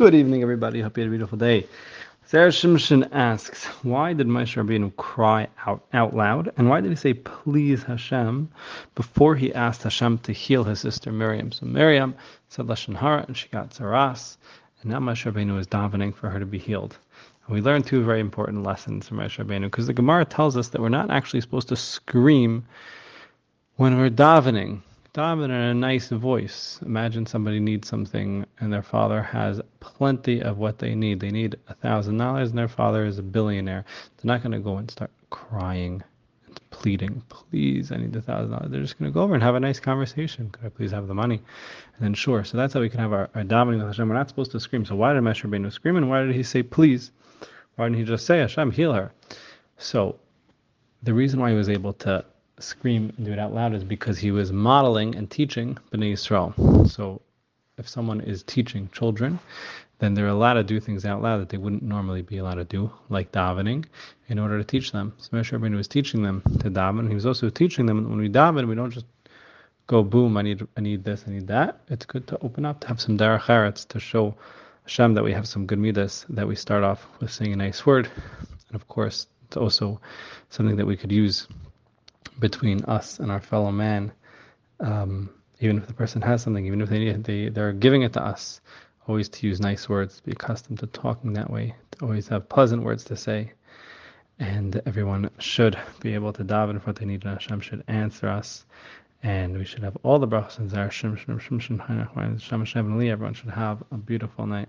Good evening, everybody. Hope you had a beautiful day. Sarah Shimshin asks, why did Moshe Rabbeinu cry out loud? And why did he say, please Hashem, before he asked Hashem to heal his sister Miriam? So Miriam said Lashon hara, and she got tzaras. And now Moshe Rabbeinu is davening for her to be healed. And we learned two very important lessons from Moshe Rabbeinu, because the Gemara tells us that we're not actually supposed to scream when we're davening. Daven in a nice voice. Imagine somebody needs something and their father has plenty of what they need. They need $1,000 and their father is a billionaire. They're not going to go and start crying and pleading, please, I need the $1,000. They're just going to go over and have a nice conversation. Could I please have the money? And then sure. So that's how we can have our davening with Hashem. We're not supposed to scream. So why did Moshe Rabbeinu scream, and why did he say please? Why didn't he just say Hashem, heal her? So the reason why he was able to scream and do it out loud is because he was modeling and teaching B'nai Yisrael. So if someone is teaching children, then they're allowed to do things out loud that they wouldn't normally be allowed to do, like davening, in order to teach them. So Moshe Rabbeinu was teaching them to daven. He was also teaching them when we daven, we don't just go, boom, I need this, I need that. It's good to open up, to have some daracharetz, to show Hashem that we have some good midas, that we start off with saying a nice word. And of course, it's also something that we could use between us and our fellow man, even if the person has something, even if they need it, they're giving it to us. Always to use nice words, be accustomed to talking that way, to always have pleasant words to say. And everyone should be able to daven for what they need, and Hashem should answer us. And we should have all the brachos and zarashim. Everyone should have a beautiful night.